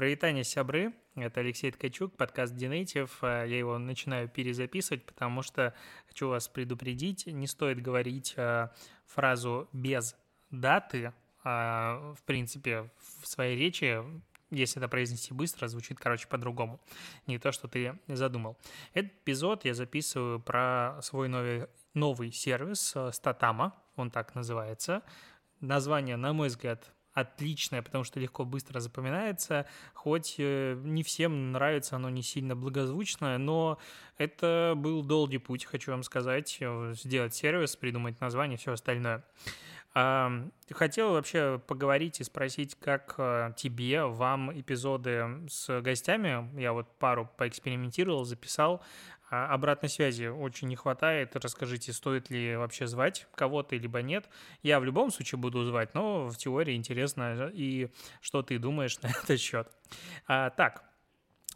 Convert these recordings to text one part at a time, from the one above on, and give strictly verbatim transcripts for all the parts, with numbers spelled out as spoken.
Привет, сябры. Это Алексей Ткачук, подкаст «Динейтив». Я его начинаю перезаписывать, потому что хочу вас предупредить, не стоит говорить фразу без даты. В принципе, в своей речи, если это произнести быстро, звучит, короче, по-другому. Не то, что ты задумал. Этот эпизод я записываю про свой новый, новый сервис «Statama». Он так называется. Название, на мой взгляд, отличное, потому что легко, быстро запоминается, хоть не всем нравится, оно не сильно благозвучное, но это был долгий путь, хочу вам сказать, сделать сервис, придумать название, все остальное. Хотел вообще поговорить и спросить, как тебе, вам эпизоды с гостями, я вот пару поэкспериментировал, записал, обратной связи очень не хватает, расскажите, стоит ли вообще звать кого-то, либо нет. Я в любом случае буду звать, но в теории интересно, и что ты думаешь на этот счет. А, так,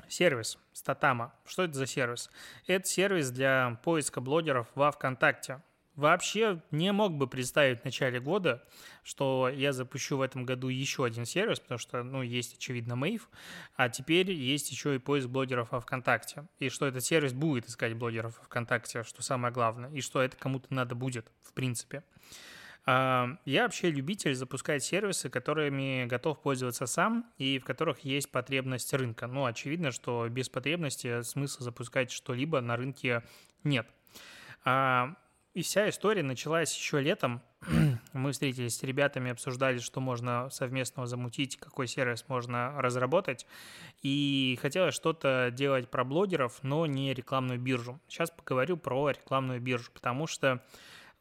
сервис Statama. Что это за сервис? Это сервис для поиска блогеров во ВКонтакте. Вообще не мог бы представить в начале года, что я запущу в этом году еще один сервис, потому что, ну, есть, очевидно, Мейв, а теперь есть еще и поиск блогеров во ВКонтакте. И что этот сервис будет искать блогеров во ВКонтакте, что самое главное, и что это кому-то надо будет, в принципе. Я вообще любитель запускать сервисы, которыми готов пользоваться сам и в которых есть потребность рынка. Ну, очевидно, что без потребности смысла запускать что-либо на рынке нет. И вся история началась еще летом. Мы встретились с ребятами, обсуждали, что можно совместно замутить, какой сервис можно разработать. И хотелось что-то делать про блогеров, но не рекламную биржу. Сейчас поговорю про рекламную биржу, потому что,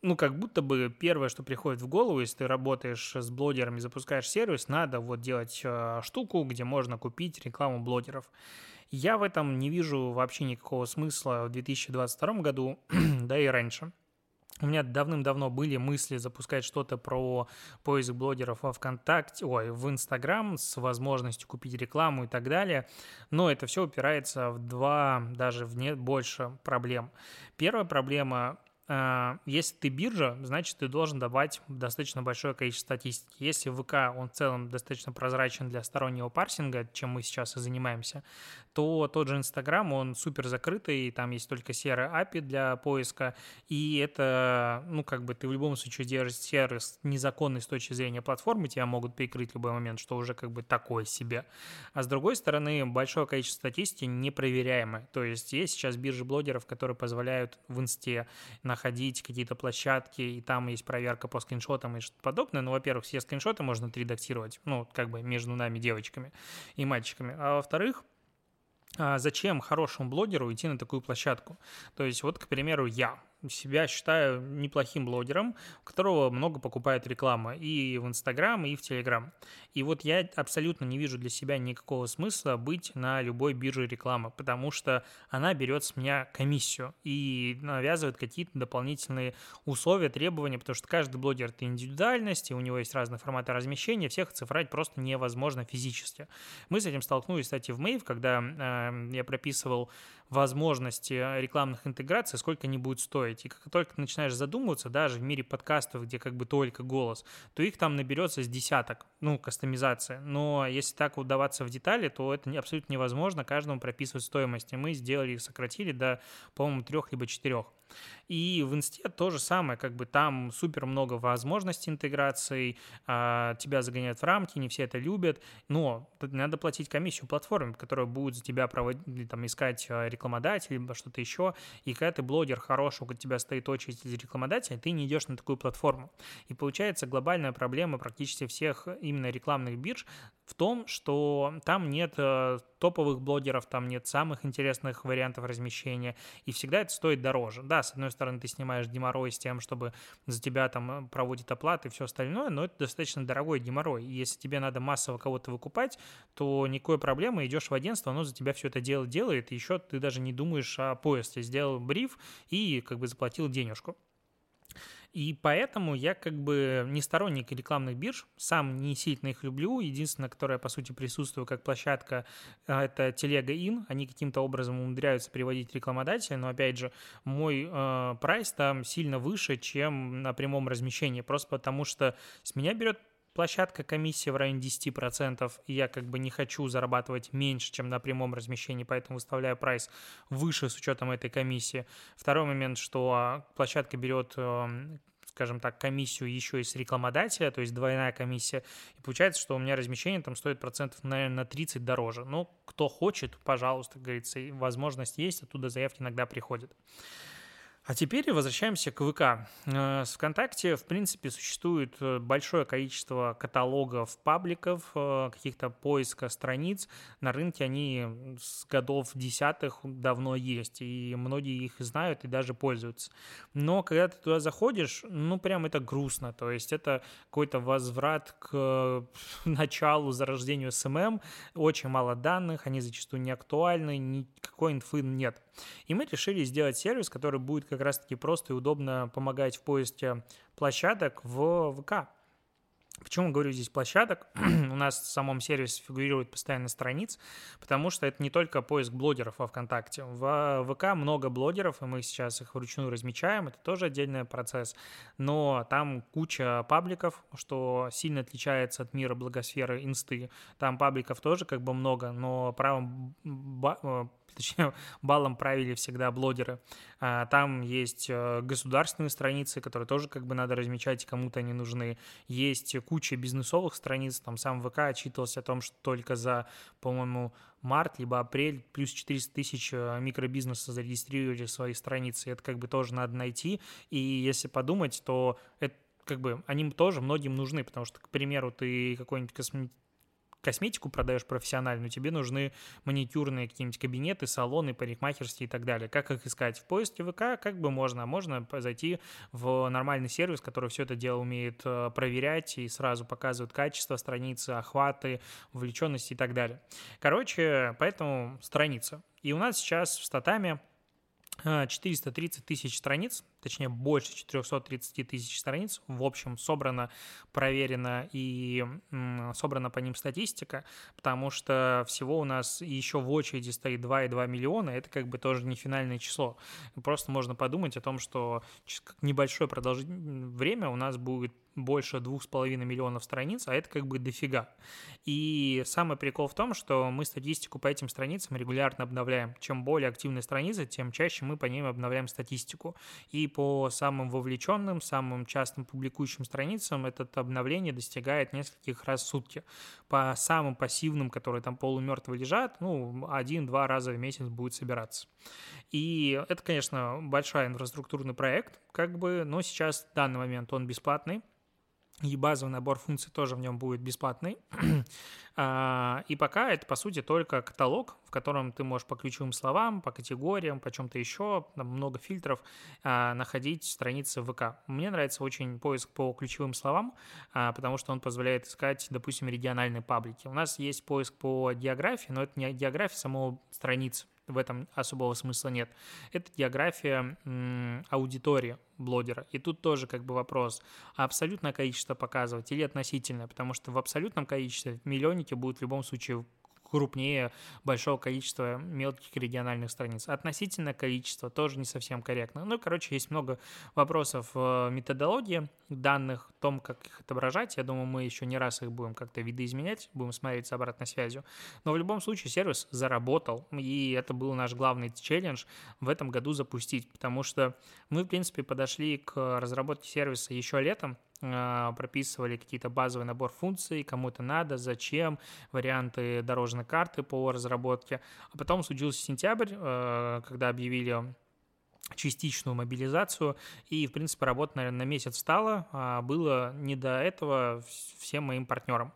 ну, как будто бы первое, что приходит в голову, если ты работаешь с блогерами, запускаешь сервис, надо вот делать штуку, где можно купить рекламу блогеров. Я в этом не вижу вообще никакого смысла в две тысячи двадцать втором году, да и раньше. У меня давным-давно были мысли запускать что-то про поиск блогеров во ВКонтакте, ой, в Инстаграм с возможностью купить рекламу и так далее, но это все упирается в два, даже в не больше проблем. Первая проблема – если ты биржа, значит, ты должен давать достаточно большое количество статистики. Если ВК, он в целом достаточно прозрачен для стороннего парсинга, чем мы сейчас и занимаемся, то тот же Инстаграм, он супер закрытый, там есть только серый эй пи ай для поиска, и это, ну, как бы ты в любом случае держишь сервис незаконный с точки зрения платформы, тебя могут прикрыть в любой момент, что уже как бы такое себе. А с другой стороны, большое количество статистики непроверяемое. То есть есть сейчас биржи блогеров, которые позволяют в Инсте на находить какие-то площадки, и там есть проверка по скриншотам и что-то подобное. Ну, во-первых, все скриншоты можно отредактировать, ну, как бы между нами, девочками и мальчиками. А во-вторых, зачем хорошему блогеру идти на такую площадку? То есть вот, к примеру, я себя считаю неплохим блогером, у которого много покупают рекламы и в Инстаграм, и в Телеграм. И вот я абсолютно не вижу для себя никакого смысла быть на любой бирже рекламы, потому что она берет с меня комиссию и навязывает какие-то дополнительные условия, требования, потому что каждый блогер – это индивидуальность, и у него есть разные форматы размещения, всех цифрать просто невозможно физически. Мы с этим столкнулись, кстати, в Мейв, когда э, я прописывал возможности рекламных интеграций, сколько они будут стоить. И как только начинаешь задумываться, даже в мире подкастов, где как бы только голос, то их там наберется с десяток, ну, кастомизация. Но если так удаваться в детали, то это абсолютно невозможно каждому прописывать стоимость. И мы сделали их, сократили до, по-моему, трех либо четырех. И в Инсте то же самое, как бы там супер много возможностей интеграции, тебя загоняют в рамки, не все это любят, но надо платить комиссию платформе, которая будет за тебя проводить, там, искать рекламодателей, либо что-то еще, и когда ты блогер хороший, у тебя стоит очередь из рекламодателей, ты не идешь на такую платформу. И получается глобальная проблема практически всех именно рекламных бирж в том, что там нет топовых блогеров, там нет самых интересных вариантов размещения, и всегда это стоит дороже. Да, с одной стороны, ты снимаешь геморрой с тем, чтобы за тебя там проводят оплаты и все остальное, но это достаточно дорогой геморрой. И если тебе надо массово кого-то выкупать, то никакой проблемы, идешь в агентство, оно за тебя все это дело делает, и еще ты даже не думаешь о поиске. Сделал бриф и как бы заплатил денежку. И поэтому я как бы не сторонник рекламных бирж, сам не сильно их люблю. Единственное, которое, по сути, присутствую как площадка, это Телегаин. Они каким-то образом умудряются приводить рекламодателя, но, опять же, мой э, прайс там сильно выше, чем на прямом размещении, просто потому что с меня берет площадка, комиссия в районе десять процентов, и я как бы не хочу зарабатывать меньше, чем на прямом размещении, поэтому выставляю прайс выше с учетом этой комиссии. Второй момент, что площадка берет, скажем так, комиссию еще и с рекламодателя, то есть двойная комиссия, и получается, что у меня размещение там стоит процентов, наверное, на тридцать дороже. Ну, кто хочет, пожалуйста, как говорится, возможность есть, оттуда заявки иногда приходят. А теперь возвращаемся к ВК. С ВКонтакте, в принципе, существует большое количество каталогов, пабликов, каких-то поиска страниц. На рынке они с годов десятых давно есть, и многие их знают и даже пользуются. Но когда ты туда заходишь, ну, прям это грустно. То есть это какой-то возврат к началу, зарождению эс эм эм. Очень мало данных, они зачастую не актуальны, никакой инфы нет. И мы решили сделать сервис, который будет как раз-таки просто и удобно помогать в поиске площадок в ВК. Почему говорю здесь площадок? У нас в самом сервисе фигурирует постоянно страниц, потому что это не только поиск блогеров во ВКонтакте. В ВК много блогеров, и мы сейчас их вручную размечаем. Это тоже отдельный процесс. Но там куча пабликов, что сильно отличается от мира блогосферы инсты. Там пабликов тоже как бы много, но правым... Точнее, баллом правили всегда блогеры. Там есть государственные страницы, которые тоже как бы надо размечать, кому-то они нужны. Есть куча бизнесовых страниц. Там сам ВК отчитывался о том, что только за, по-моему, март либо апрель плюс четыреста тысяч микробизнеса зарегистрировали свои страницы. Это как бы тоже надо найти. И если подумать, то это как бы они тоже многим нужны, потому что, к примеру, ты какой-нибудь косметический косметику продаешь профессиональную, тебе нужны маникюрные какие-нибудь кабинеты, салоны, парикмахерские и так далее. Как их искать? В поиске ВК как бы можно. Можно зайти в нормальный сервис, который все это дело умеет проверять и сразу показывает качество страницы, охваты, вовлеченность и так далее. Короче, поэтому страница. И у нас сейчас в Статаме четыреста тридцать тысяч страниц, точнее больше четыреста тридцать тысяч страниц, в общем, собрано, проверено и м, собрана по ним статистика, потому что всего у нас еще в очереди стоит два целых два миллиона, это как бы тоже не финальное число. Просто можно подумать о том, что небольшое продолжительное время у нас будет больше двух с половиной миллионов страниц, а это как бы дофига. И самый прикол в том, что мы статистику по этим страницам регулярно обновляем. Чем более активные страницы, тем чаще мы по ним обновляем статистику. И по самым вовлеченным, самым частым публикующим страницам это обновление достигает нескольких раз в сутки. По самым пассивным, которые там полумертвые лежат, ну, один-два раза в месяц будет собираться. И это, конечно, большой инфраструктурный проект, как бы, но сейчас, в данный момент, он бесплатный. И базовый набор функций тоже в нем будет бесплатный. И пока это, по сути, только каталог, в котором ты можешь по ключевым словам, по категориям, по чем-то еще, там много фильтров, находить страницы ВК. Мне нравится очень поиск по ключевым словам, потому что он позволяет искать, допустим, региональные паблики. У нас есть поиск по географии, но это не география самого страницы. В этом особого смысла нет. Это география м, аудитории блогера. И тут тоже как бы вопрос, а абсолютное количество показывать или относительное? Потому что в абсолютном количестве миллионники будут в любом случае крупнее большого количества мелких региональных страниц. Относительное количество тоже не совсем корректно. Ну, короче, есть много вопросов в методологии данных, в том, как их отображать. Я думаю, мы еще не раз их будем как-то видоизменять, будем смотреть с обратной связью. Но в любом случае сервис заработал, и это был наш главный челлендж в этом году запустить, потому что мы, в принципе, подошли к разработке сервиса еще летом, прописывали какие-то базовый набор функций, кому это надо, зачем, варианты дорожной карты по разработке. А потом случился сентябрь, когда объявили частичную мобилизацию, и, в принципе, работа, наверное, на месяц стала, а было не до этого всем моим партнерам.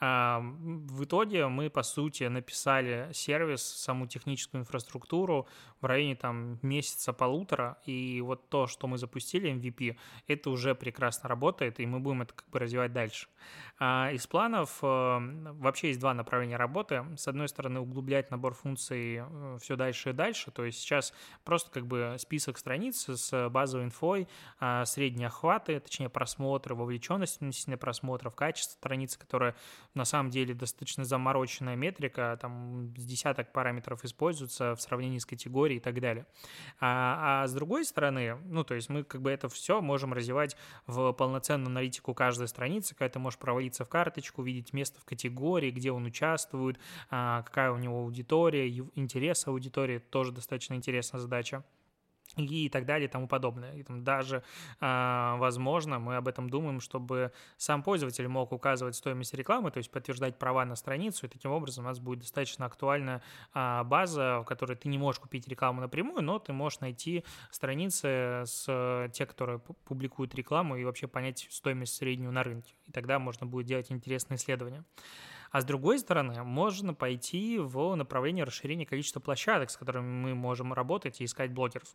В итоге мы, по сути, написали сервис, саму техническую инфраструктуру в районе там месяца-полутора, и вот то, что мы запустили, эм ви пи, это уже прекрасно работает, и мы будем это как бы развивать дальше. Из планов вообще есть два направления работы. С одной стороны, углублять набор функций все дальше и дальше, то есть сейчас просто как бы список страниц с базовой инфой, средние охваты, точнее просмотры, вовлеченность относительно просмотров, качество страницы, которая на самом деле достаточно замороченная метрика, там с десяток параметров используется в сравнении с категорией и так далее. А, а с другой стороны, ну, то есть мы как бы это все можем развивать в полноценную аналитику каждой страницы, когда ты можешь провалиться в карточку, видеть место в категории, где он участвует, какая у него аудитория, интерес аудитории, тоже достаточно интересная задача. И так далее, и тому подобное. И там даже, э, возможно, мы об этом думаем, чтобы сам пользователь мог указывать стоимость рекламы, то есть подтверждать права на страницу, и таким образом у нас будет достаточно актуальная э, база, в которой ты не можешь купить рекламу напрямую, но ты можешь найти страницы с э, тех, которые публикуют рекламу, и вообще понять стоимость среднюю на рынке. И тогда можно будет делать интересные исследования. А с другой стороны, можно пойти в направление расширения количества площадок, с которыми мы можем работать и искать блогеров.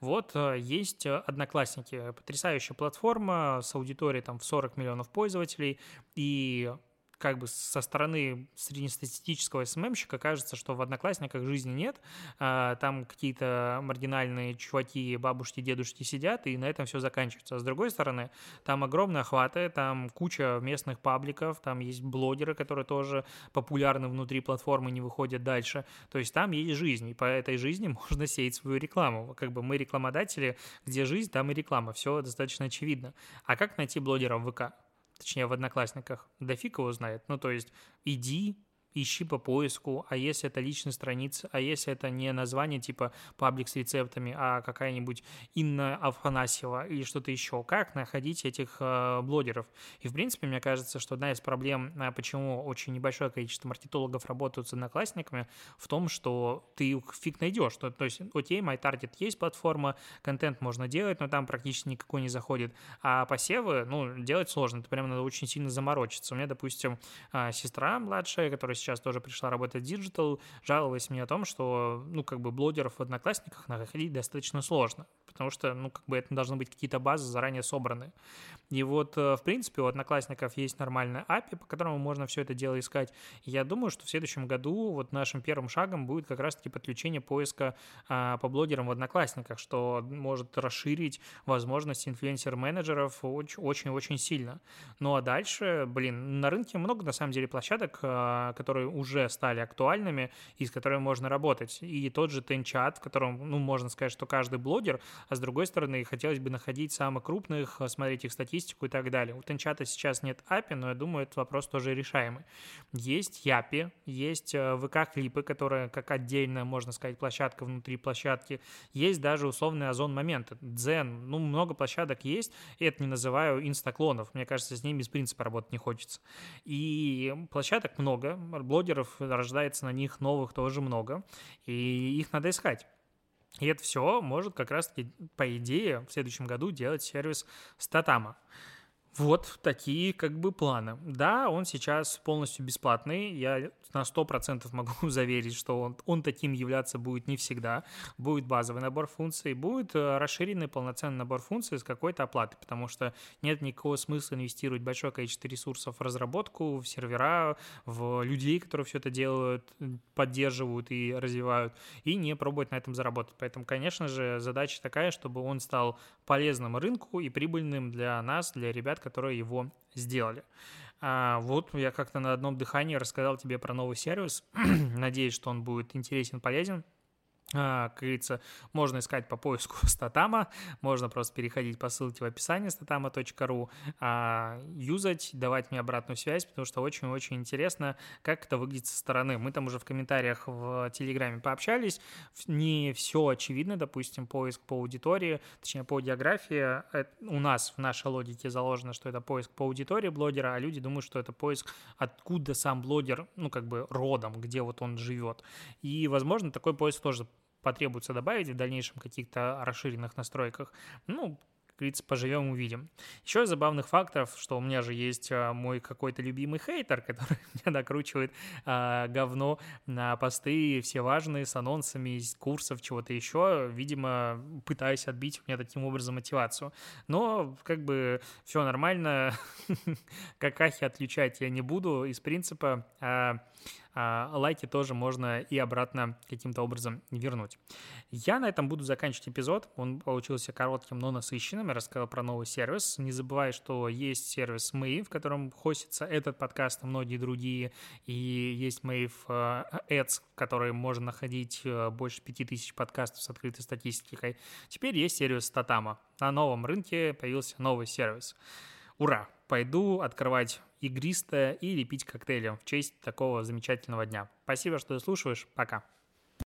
Вот есть Одноклассники, потрясающая платформа с аудиторией там в сорок миллионов пользователей, и как бы со стороны среднестатистического СММщика кажется, что в Одноклассниках жизни нет, там какие-то маргинальные чуваки, бабушки, дедушки сидят, и на этом все заканчивается. А с другой стороны, там огромные охваты, там куча местных пабликов, там есть блогеры, которые тоже популярны внутри платформы, не выходят дальше. То есть там есть жизнь, и по этой жизни можно сеять свою рекламу. Как бы мы рекламодатели, где жизнь, там и реклама, все достаточно очевидно. А как найти блогера в ВК? Точнее, в Одноклассниках, да фиг его знает. Ну, то есть, иди, ищи по поиску, а если это личная страница, а если это не название типа паблик с рецептами, а какая-нибудь Инна Афанасьева или что-то еще. Как находить этих э, блогеров? И, в принципе, мне кажется, что одна из проблем, почему очень небольшое количество маркетологов работают с Одноклассниками, в том, что ты их фиг найдешь. То, то есть, окей, MyTarget есть платформа, контент можно делать, но там практически никакой не заходит. А посевы, ну, делать сложно, это прям надо очень сильно заморочиться. У меня, допустим, э, сестра младшая, которая сейчас сейчас тоже пришла работать в Digital, жаловалась мне о том, что, ну, как бы блогеров в Одноклассниках находить достаточно сложно, потому что, ну, как бы это должны быть какие-то базы заранее собраны. И вот, в принципе, у Одноклассников есть нормальная эй пи ай, по которому можно все это дело искать. И я думаю, что в следующем году вот нашим первым шагом будет как раз-таки подключение поиска а, по блогерам в Одноклассниках, что может расширить возможности инфлюенсер-менеджеров очень-очень сильно. Ну, а дальше, блин, на рынке много, на самом деле, площадок, а, которые уже стали актуальными и с которыми можно работать. И тот же Тенчат, в котором, ну, можно сказать, что каждый блогер, а с другой стороны, хотелось бы находить самых крупных, смотреть их статистику и так далее. У Тенчата сейчас нет эй пи ай, но я думаю, этот вопрос тоже решаемый. Есть Япи, есть ВК-клипы, которые как отдельная, можно сказать, площадка внутри площадки. Есть даже условный Озон моменты. Дзен, ну, много площадок есть, и это не называю инстаклонов. Мне кажется, с ними без принципа работать не хочется. И площадок много, блогеров рождается на них новых тоже много, и их надо искать. И это все может как раз-таки, по идее, в следующем году делать сервис Statama. Вот такие как бы планы. Да, он сейчас полностью бесплатный. Я на сто процентов могу заверить, что он, он таким являться будет не всегда. Будет базовый набор функций, будет расширенный полноценный набор функций с какой-то оплатой, потому что нет никакого смысла инвестировать большое количество ресурсов в разработку, в сервера, в людей, которые все это делают, поддерживают и развивают, и не пробовать на этом заработать. Поэтому, конечно же, задача такая, чтобы он стал полезным рынку и прибыльным для нас, для ребят, которые его сделали. А вот я как-то на одном дыхании рассказал тебе про новый сервис. Надеюсь, что он будет интересен, полезен. А, как говорится, можно искать по поиску Statama, можно просто переходить по ссылке в описании статама точка ру, а, юзать, давать мне обратную связь, потому что очень-очень интересно, как это выглядит со стороны. Мы там уже в комментариях в Телеграме пообщались, не все очевидно, допустим, поиск по аудитории, точнее по географии, у нас в нашей логике заложено, что это поиск по аудитории блогера, а люди думают, что это поиск, откуда сам блогер, ну как бы родом, где вот он живет. И, возможно, такой поиск тоже потребуется добавить в дальнейшем каких-то расширенных настройках. Ну, как говорится, поживем, увидим. Еще из забавных фактов, что у меня же есть мой какой-то любимый хейтер, который меня накручивает э, говно на посты все важные с анонсами, с курсов, чего-то еще, видимо, пытаясь отбить у меня таким образом мотивацию. Но как бы все нормально, какахи отличать я не буду из принципа. лайки тоже можно и обратно каким-то образом вернуть. Я на этом буду заканчивать эпизод. Он получился коротким, но насыщенным. Я рассказал про новый сервис. Не забывай, что есть сервис Мейв, в котором хостится этот подкаст и многие другие. И есть Мейв Ads, в котором можно находить больше пяти тысяч подкастов с открытой статистикой. Теперь есть сервис Statama. На новом рынке появился новый сервис. Ура! Пойду открывать игристое и лепить коктейли в честь такого замечательного дня. Спасибо, что слушаешь. Пока.